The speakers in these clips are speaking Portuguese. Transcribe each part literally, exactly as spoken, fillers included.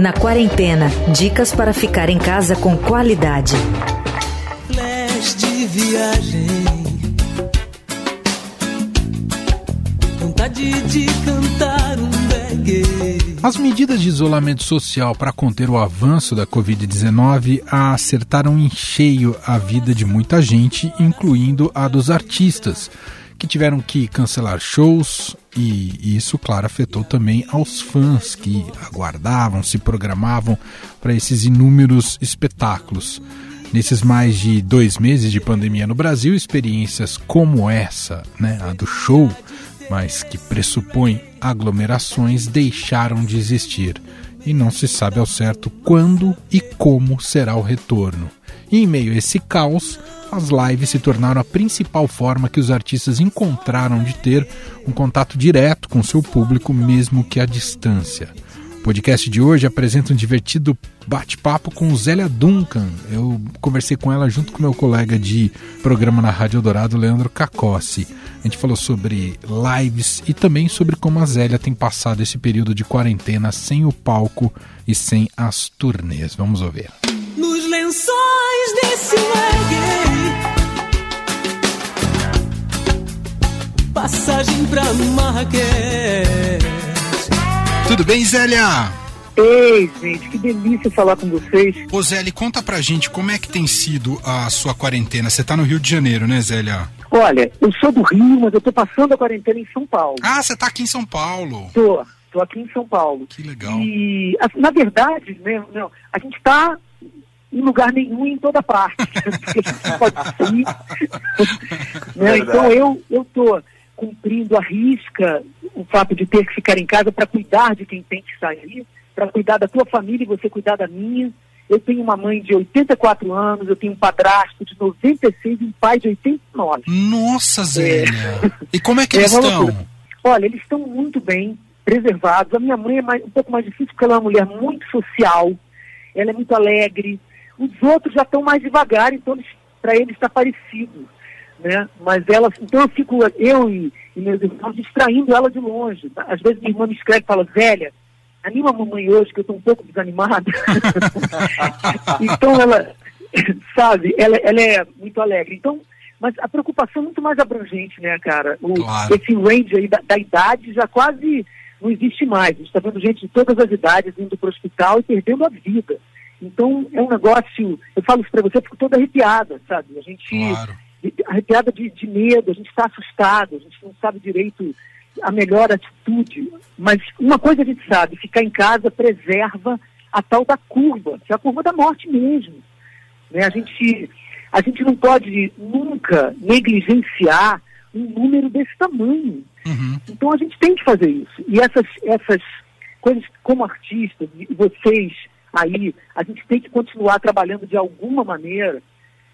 Na quarentena, dicas para ficar em casa com qualidade. Flash de viagem, vontade de cantar um reggae. As medidas de isolamento social para conter o avanço da covid dezenove acertaram em cheio a vida de muita gente, incluindo a dos artistas, que tiveram que cancelar shows, e isso, claro, afetou também aos fãs que aguardavam, se programavam para esses inúmeros espetáculos. Nesses mais de dois meses de pandemia no Brasil, experiências como essa, né, a do show, mas que pressupõe aglomerações, deixaram de existir. E não se sabe ao certo quando e como será o retorno. E em meio a esse caos, as lives se tornaram a principal forma que os artistas encontraram de ter um contato direto com seu público, mesmo que à distância. O podcast de hoje apresenta um divertido bate-papo com Zélia Duncan. Eu conversei com ela junto com meu colega de programa na Rádio Eldorado, Leandro Cacossi. A gente falou sobre lives e também sobre como a Zélia tem passado esse período de quarentena sem o palco e sem as turnês. Vamos ouvir. Nos lençóis desse reggae, passagem pra Marrakech. Tudo bem, Zélia? Ei, gente, que delícia falar com vocês. Ô, Zélia, conta pra gente como é que tem sido a sua quarentena. Você tá no Rio de Janeiro, né, Zélia? Olha, eu sou do Rio, mas eu tô passando a quarentena em São Paulo. Ah, você tá aqui em São Paulo? Tô, tô aqui em São Paulo. Que legal. E, assim, na verdade, né, não, a gente tá em lugar nenhum em toda parte. Porque a gente pode sair. Né? Então eu, eu tô cumprindo a risca o fato de ter que ficar em casa para cuidar de quem tem que sair, para cuidar da tua família e você cuidar da minha. Eu tenho uma mãe de oitenta e quatro anos, eu tenho um padrasto de noventa e seis e um pai de oitenta e nove. Nossa, Zélia! É. E como é que é, eles estão? Olha, eles estão muito bem, preservados. A minha mãe é mais, um pouco mais difícil porque ela é uma mulher muito social, ela é muito alegre. Os outros já estão mais devagar, então para eles está parecido. Né? Mas ela, então eu fico, eu e, e meus irmãos, distraindo ela de longe. Às vezes minha irmã me escreve e fala: Zélia, anima a mamãe hoje que eu estou um pouco desanimada. Então ela, sabe, ela, ela é muito alegre. Então, mas a preocupação é muito mais abrangente, né, cara? O, claro. Esse range aí da, da idade já quase não existe mais. A gente está vendo gente de todas as idades indo para o hospital e perdendo a vida. Então é um negócio, eu falo isso para você, eu fico toda arrepiada, sabe? A gente... Claro. Arrepiada de, de medo, a gente está assustado, a gente não sabe direito a melhor atitude. Mas uma coisa a gente sabe, ficar em casa preserva a tal da curva, que é a curva da morte mesmo. Né? A gente, a gente não pode nunca negligenciar um número desse tamanho. Uhum. Então a gente tem que fazer isso. E essas, essas coisas, como artistas, vocês aí, a gente tem que continuar trabalhando de alguma maneira.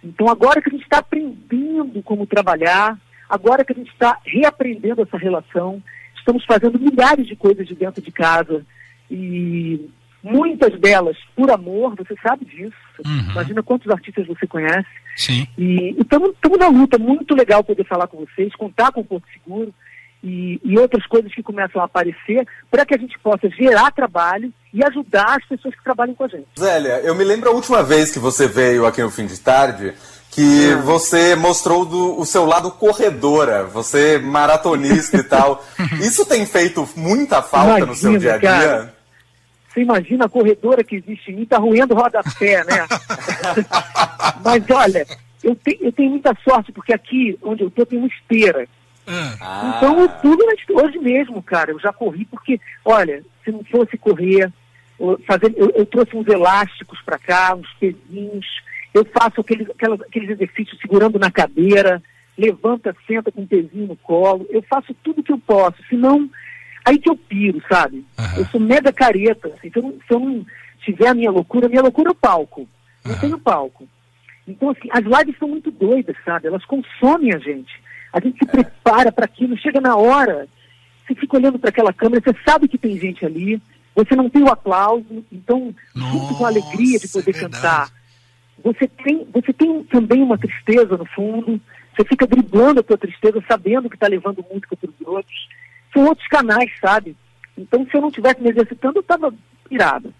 Então, agora que a gente está aprendendo como trabalhar, agora que a gente está reaprendendo essa relação, estamos fazendo milhares de coisas de dentro de casa, e muitas delas por amor, você sabe disso. Uhum. Imagina quantos artistas você conhece. Sim. E estamos na luta, muito legal poder falar com vocês, contar com o Porto Seguro, e, e outras coisas que começam a aparecer, para que a gente possa gerar trabalho e ajudar as pessoas que trabalham com a gente. Zélia, eu me lembro a última vez que você veio aqui no Fim de Tarde, que é. você mostrou do, o seu lado corredora, você maratonista e tal. Isso tem feito muita falta, imagina, no seu dia a dia? Cara, você imagina a corredora que existe em mim, tá ruendo rodapé, né? Mas olha, eu, te, eu tenho muita sorte, porque aqui onde eu tô tem uma esteira. Ah. Então, eu, tudo hoje mesmo, cara, eu já corri porque, olha, se não fosse correr, eu, fazer, eu, eu trouxe uns elásticos pra cá, uns pezinhos, eu faço aqueles, aquelas, aqueles exercícios segurando na cadeira, levanta, senta com um pezinho no colo, eu faço tudo que eu posso, senão, aí que eu piro, sabe? Uhum. Eu sou mega careta, assim, se, eu não, se eu não tiver a minha loucura, a minha loucura é o palco, eu uhum. tenho palco. Então, assim, as lives são muito doidas, sabe? Elas consomem a gente. A gente se é. prepara para aquilo, chega na hora, você fica olhando para aquela câmera, você sabe que tem gente ali, você não tem o aplauso, então fica com a alegria de poder é cantar. Você tem, você tem também uma tristeza no fundo, você fica driblando a tua tristeza, sabendo que está levando música para os outros. São outros canais, sabe? Então, se eu não estivesse me exercitando, eu estava irado.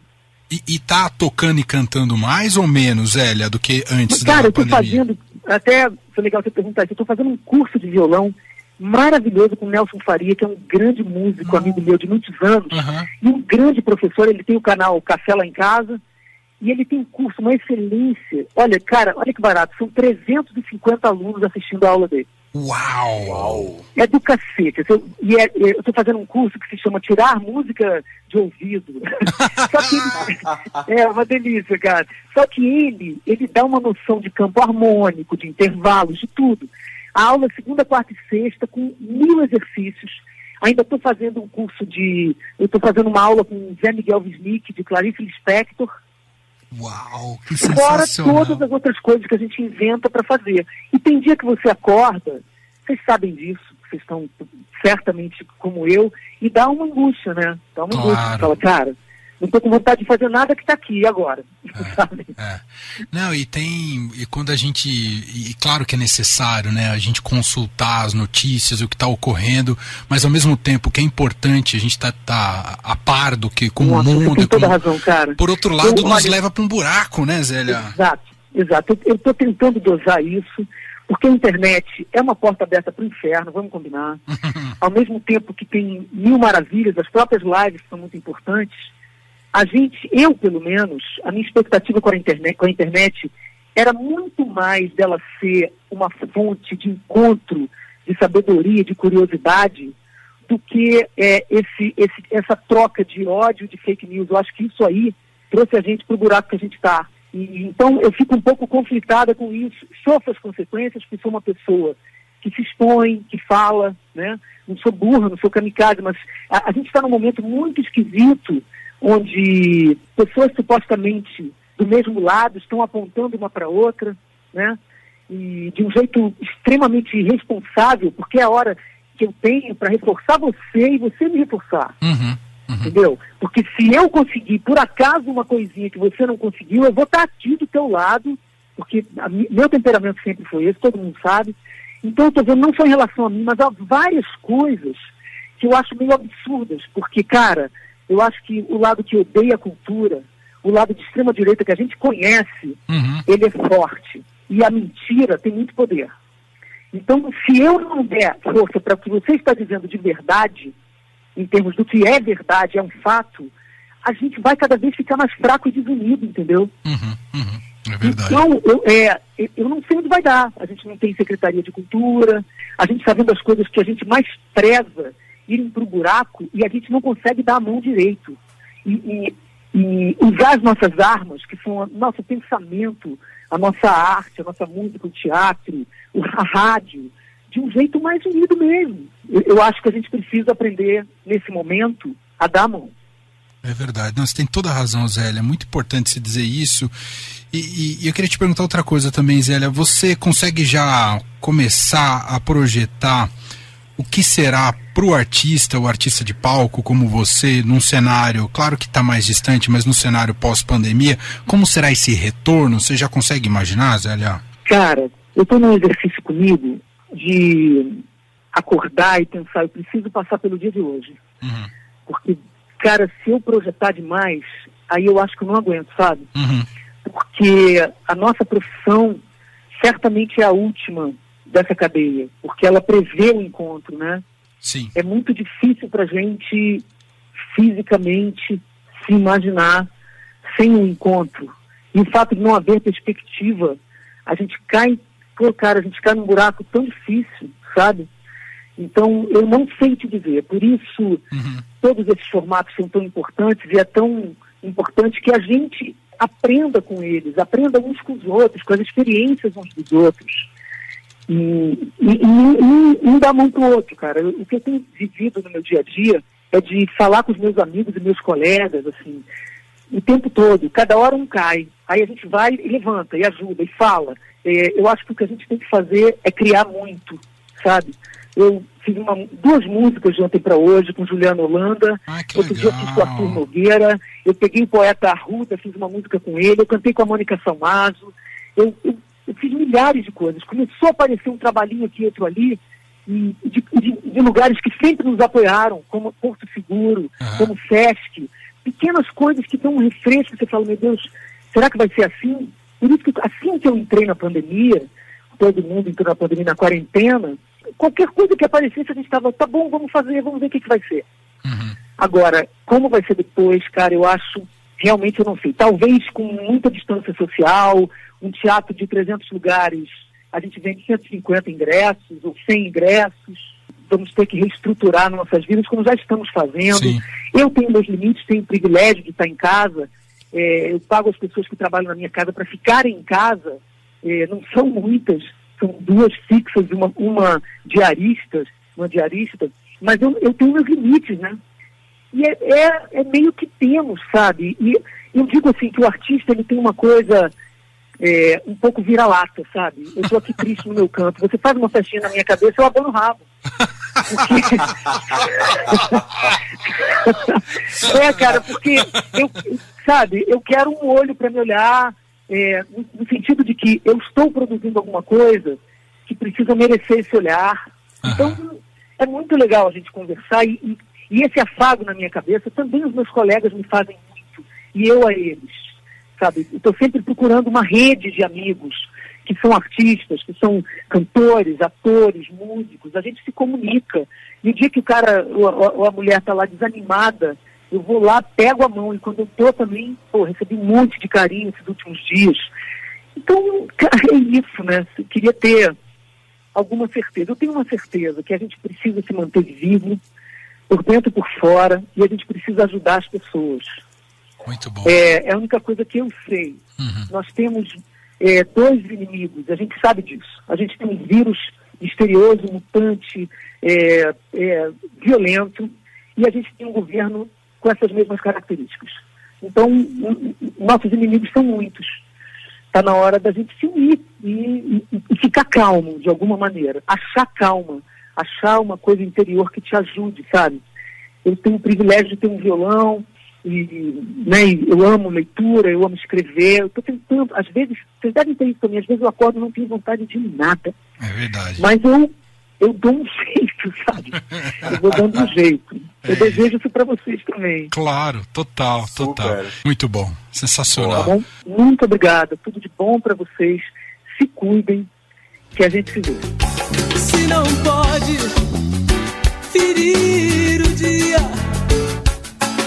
E, e tá tocando e cantando mais ou menos, Zélia, do que antes? Mas, cara, da eu tô pandemia? Fazendo, até foi legal você perguntar isso, eu tô fazendo um curso de violão maravilhoso com o Nelson Faria, que é um grande músico, uhum. amigo meu de muitos anos, uhum. e um grande professor. Ele tem o canal Café Lá em Casa, e ele tem um curso, uma excelência. Olha, cara, olha que barato, são trezentos e cinquenta alunos assistindo a aula dele. Uau! É do cacete. Eu, e é, eu estou fazendo um curso que se chama Tirar Música de Ouvido. Só que ele, é uma delícia, cara. Só que ele, ele dá uma noção de campo harmônico, de intervalos, de tudo. A aula segunda, quarta e sexta, com mil exercícios. Ainda estou fazendo um curso de... Eu estou fazendo uma aula com Zé Miguel Wisnik, de Clarice Lispector. Uau, que sensacional. Fora todas as outras coisas que a gente inventa para fazer. E tem dia que você acorda, vocês sabem disso, vocês estão certamente como eu, e dá uma angústia, né? Dá uma claro. angústia, você fala, cara, não tô com vontade de fazer nada que tá aqui agora, é, sabe? É. Não, e tem, e quando a gente, e claro que é necessário, né, a gente consultar as notícias, o que tá ocorrendo, mas ao mesmo tempo que é importante a gente tá, tá a par do que, como o mundo... Tem toda como, a razão, cara. Por outro lado, eu, nos olha, leva para um buraco, né, Zélia? Exato, exato. Eu, eu tô tentando dosar isso, porque a internet é uma porta aberta para o inferno, vamos combinar. Ao mesmo tempo que tem mil maravilhas, as próprias lives são muito importantes. A gente, eu pelo menos, a minha expectativa com a, internet, com a internet era muito mais dela ser uma fonte de encontro, de sabedoria, de curiosidade, do que é, esse, esse, essa troca de ódio, de fake news. Eu acho que isso aí trouxe a gente para o buraco que a gente está. Então eu fico um pouco conflitada com isso, sofro as consequências, porque sou uma pessoa que se expõe, que fala, né? Não sou burra, não sou kamikaze, mas a, a gente está num momento muito esquisito, onde pessoas supostamente do mesmo lado estão apontando uma para outra, né? E de um jeito extremamente irresponsável, porque é a hora que eu tenho para reforçar você e você me reforçar. Uhum, uhum. Entendeu? Porque se eu conseguir, por acaso, uma coisinha que você não conseguiu, eu vou estar aqui do teu lado, porque a, meu temperamento sempre foi esse, todo mundo sabe. Então, eu estou dizendo, não só em relação a mim, mas há várias coisas que eu acho meio absurdas, porque, cara... Eu acho que o lado que odeia a cultura, o lado de extrema-direita que a gente conhece, uhum. ele é forte. E a mentira tem muito poder. Então, se eu não der força para o que você está dizendo de verdade, em termos do que é verdade, é um fato, a gente vai cada vez ficar mais fraco e desunido, entendeu? Uhum, uhum. É verdade. Então, eu, é, eu não sei onde vai dar. A gente não tem secretaria de cultura, a gente está vendo as coisas que a gente mais preza irem para o buraco, e a gente não consegue dar a mão direito. E, e, e usar as nossas armas, que são o nosso pensamento, a nossa arte, a nossa música, o teatro, a rádio, de um jeito mais unido mesmo. Eu, eu acho que a gente precisa aprender, nesse momento, a dar a mão. É verdade. Não, você tem toda a razão, Zélia. É muito importante você dizer isso. E, e, e eu queria te perguntar outra coisa também, Zélia. Você consegue já começar a projetar o que será para o artista, o artista de palco como você, num cenário, claro que está mais distante, mas num cenário pós-pandemia, como será esse retorno? Você já consegue imaginar, Zélia? Cara, eu estou num exercício comigo de acordar e pensar, eu preciso passar pelo dia de hoje. Uhum. Porque, cara, se eu projetar demais, aí eu acho que eu não aguento, sabe? Uhum. Porque a nossa profissão certamente é a última dessa cadeia, porque ela prevê o encontro, né? Sim. É muito difícil pra gente fisicamente se imaginar sem um encontro. E o fato de não haver perspectiva, a gente cai, pô, cara, a gente cai num buraco tão difícil, sabe? Então, eu não sei te dizer. Por isso, uhum. todos esses formatos são tão importantes, e é tão importante que a gente aprenda com eles, aprenda uns com os outros, com as experiências uns dos outros. E, e, e, e um dá a mão para o outro, cara. Eu, o que eu tenho vivido no meu dia a dia é de falar com os meus amigos e meus colegas, assim, o tempo todo. Cada hora um cai. Aí a gente vai e levanta, e ajuda, e fala. É, eu acho que o que a gente tem que fazer é criar muito, sabe? Eu fiz uma, duas músicas de ontem para hoje com Juliano Holanda. Ai, que Outro legal. dia eu fiz com Arthur Nogueira. Eu peguei o poeta Arruda, fiz uma música com ele. Eu cantei com a Mônica Salmaso. Eu... eu Eu fiz milhares de coisas. Começou a aparecer um trabalhinho aqui, outro ali, e de, de, de lugares que sempre nos apoiaram, como Porto Seguro, uhum. como FESC, pequenas coisas que dão um refresco, que você fala, meu Deus, será que vai ser assim? Por isso que assim que eu entrei na pandemia, todo mundo entrou na pandemia, na quarentena, qualquer coisa que aparecesse a gente estava, tá bom, vamos fazer, vamos ver o que, que vai ser. Uhum. Agora, como vai ser depois, cara, eu acho, realmente eu não sei. Talvez com muita distância social, um teatro de trezentos lugares, a gente vende cento e cinquenta ingressos ou cem ingressos. Vamos ter que reestruturar nossas vidas, como já estamos fazendo. Sim. Eu tenho meus limites, tenho o privilégio de estar em casa. É, eu pago as pessoas que trabalham na minha casa para ficarem em casa. É, não são muitas, são duas fixas e uma, uma diarista, uma diarista. Mas eu, eu tenho meus limites, né? E é, é, é meio que temos, sabe? E eu digo assim, que o artista ele tem uma coisa é, um pouco vira-lata, sabe? Eu estou aqui triste no meu canto. Você faz uma festinha na minha cabeça, eu abandono o rabo. Porque... é, cara, porque, eu, sabe, eu quero um olho para me olhar, é, no, no sentido de que eu estou produzindo alguma coisa que precisa merecer esse olhar. Uhum. Então, é muito legal a gente conversar e... e E esse afago na minha cabeça, também os meus colegas me fazem muito, e eu a eles, sabe? Estou sempre procurando uma rede de amigos, que são artistas, que são cantores, atores, músicos, a gente se comunica. E o dia que o cara, ou a mulher está lá desanimada, eu vou lá, pego a mão, e quando eu estou também, pô, recebi um monte de carinho esses últimos dias. Então, cara, é isso, né? Eu queria ter alguma certeza. Eu tenho uma certeza, que a gente precisa se manter vivo, por dentro e por fora, e a gente precisa ajudar as pessoas. Muito bom. É, é a única coisa que eu sei. Uhum. Nós temos é, dois inimigos, a gente sabe disso. A gente tem um vírus misterioso, mutante, é, é, violento, e a gente tem um governo com essas mesmas características. Então, um, nossos inimigos são muitos. Está na hora da gente se unir e, e, e ficar calmo, de alguma maneira. Achar calma. Achar uma coisa interior que te ajude, sabe? Eu tenho o privilégio de ter um violão, e, né, eu amo leitura, eu amo escrever, eu estou tentando, às vezes, vocês devem ter isso também, às vezes eu acordo e não tenho vontade de nada. É verdade. Mas eu, eu dou um jeito, sabe? Eu vou dando um jeito. Eu é. desejo isso para vocês também. Claro, total, total. Super. Muito bom, sensacional. Tá bom? Muito obrigado, tudo de bom para vocês, se cuidem, que a gente se vê. Se não pode ferir o dia,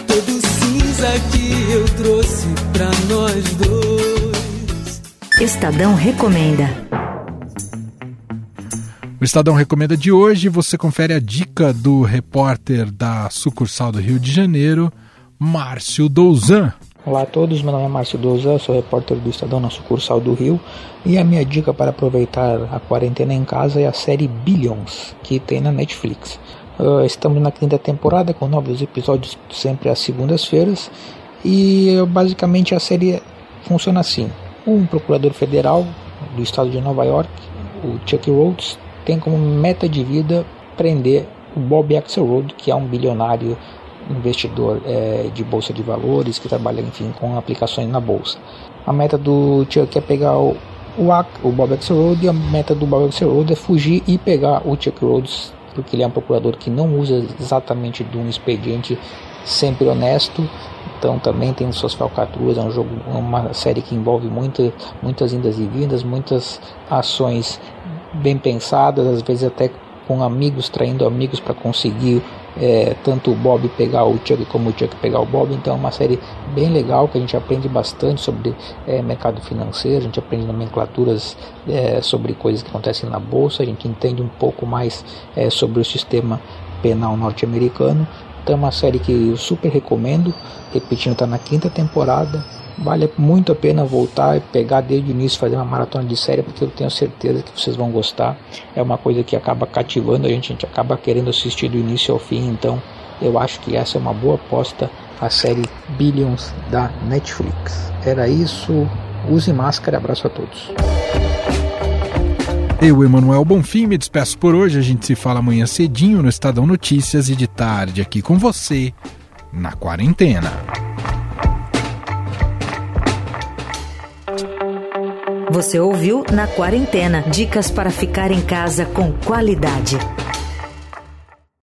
todo cinza que eu trouxe pra nós dois. Estadão Recomenda. O Estadão Recomenda de hoje, você confere a dica do repórter da sucursal do Rio de Janeiro, Márcio Dousan. Olá a todos, meu nome é Márcio Dousan, sou repórter do Estadão na sucursal do Rio, e a minha dica para aproveitar a quarentena em casa é a série Billions, que tem na Netflix. Uh, estamos na quinta temporada, com novos episódios sempre às segundas-feiras, e basicamente a série funciona assim. Um procurador federal do estado de Nova York, o Chuck Rhodes, tem como meta de vida prender o Bob Axelrod, que é um bilionário investidor é, de bolsa de valores que trabalha, enfim, com aplicações na bolsa. A meta do Chuck é pegar o, o, o Bob Axelrod, e a meta do Bob Axelrod é fugir e pegar o Chuck Rhodes, porque ele é um procurador que não usa exatamente de um expediente sempre honesto. Então também tem suas falcatruas, é um jogo, uma série que envolve muita, muitas indas e vindas, muitas ações bem pensadas, às vezes até com amigos traindo amigos para conseguir É, tanto o Bob pegar o Chuck como o Chuck pegar o Bob. Então é uma série bem legal, que a gente aprende bastante sobre é, mercado financeiro, a gente aprende nomenclaturas é, sobre coisas que acontecem na bolsa, a gente entende um pouco mais é, sobre o sistema penal norte-americano. Então é uma série que eu super recomendo, repetindo, está na quinta temporada, vale muito a pena voltar e pegar desde o início, fazer uma maratona de série, porque eu tenho certeza que vocês vão gostar. É uma coisa que acaba cativando a gente, a gente acaba querendo assistir do início ao fim. Então eu acho que essa é uma boa aposta, a série Billions da Netflix. Era isso, use máscara, abraço a todos. Eu, Emanuel Bonfim, me despeço por hoje. A gente se fala amanhã cedinho no Estadão Notícias e de tarde aqui com você na quarentena. Você ouviu Na Quarentena, dicas para ficar em casa com qualidade.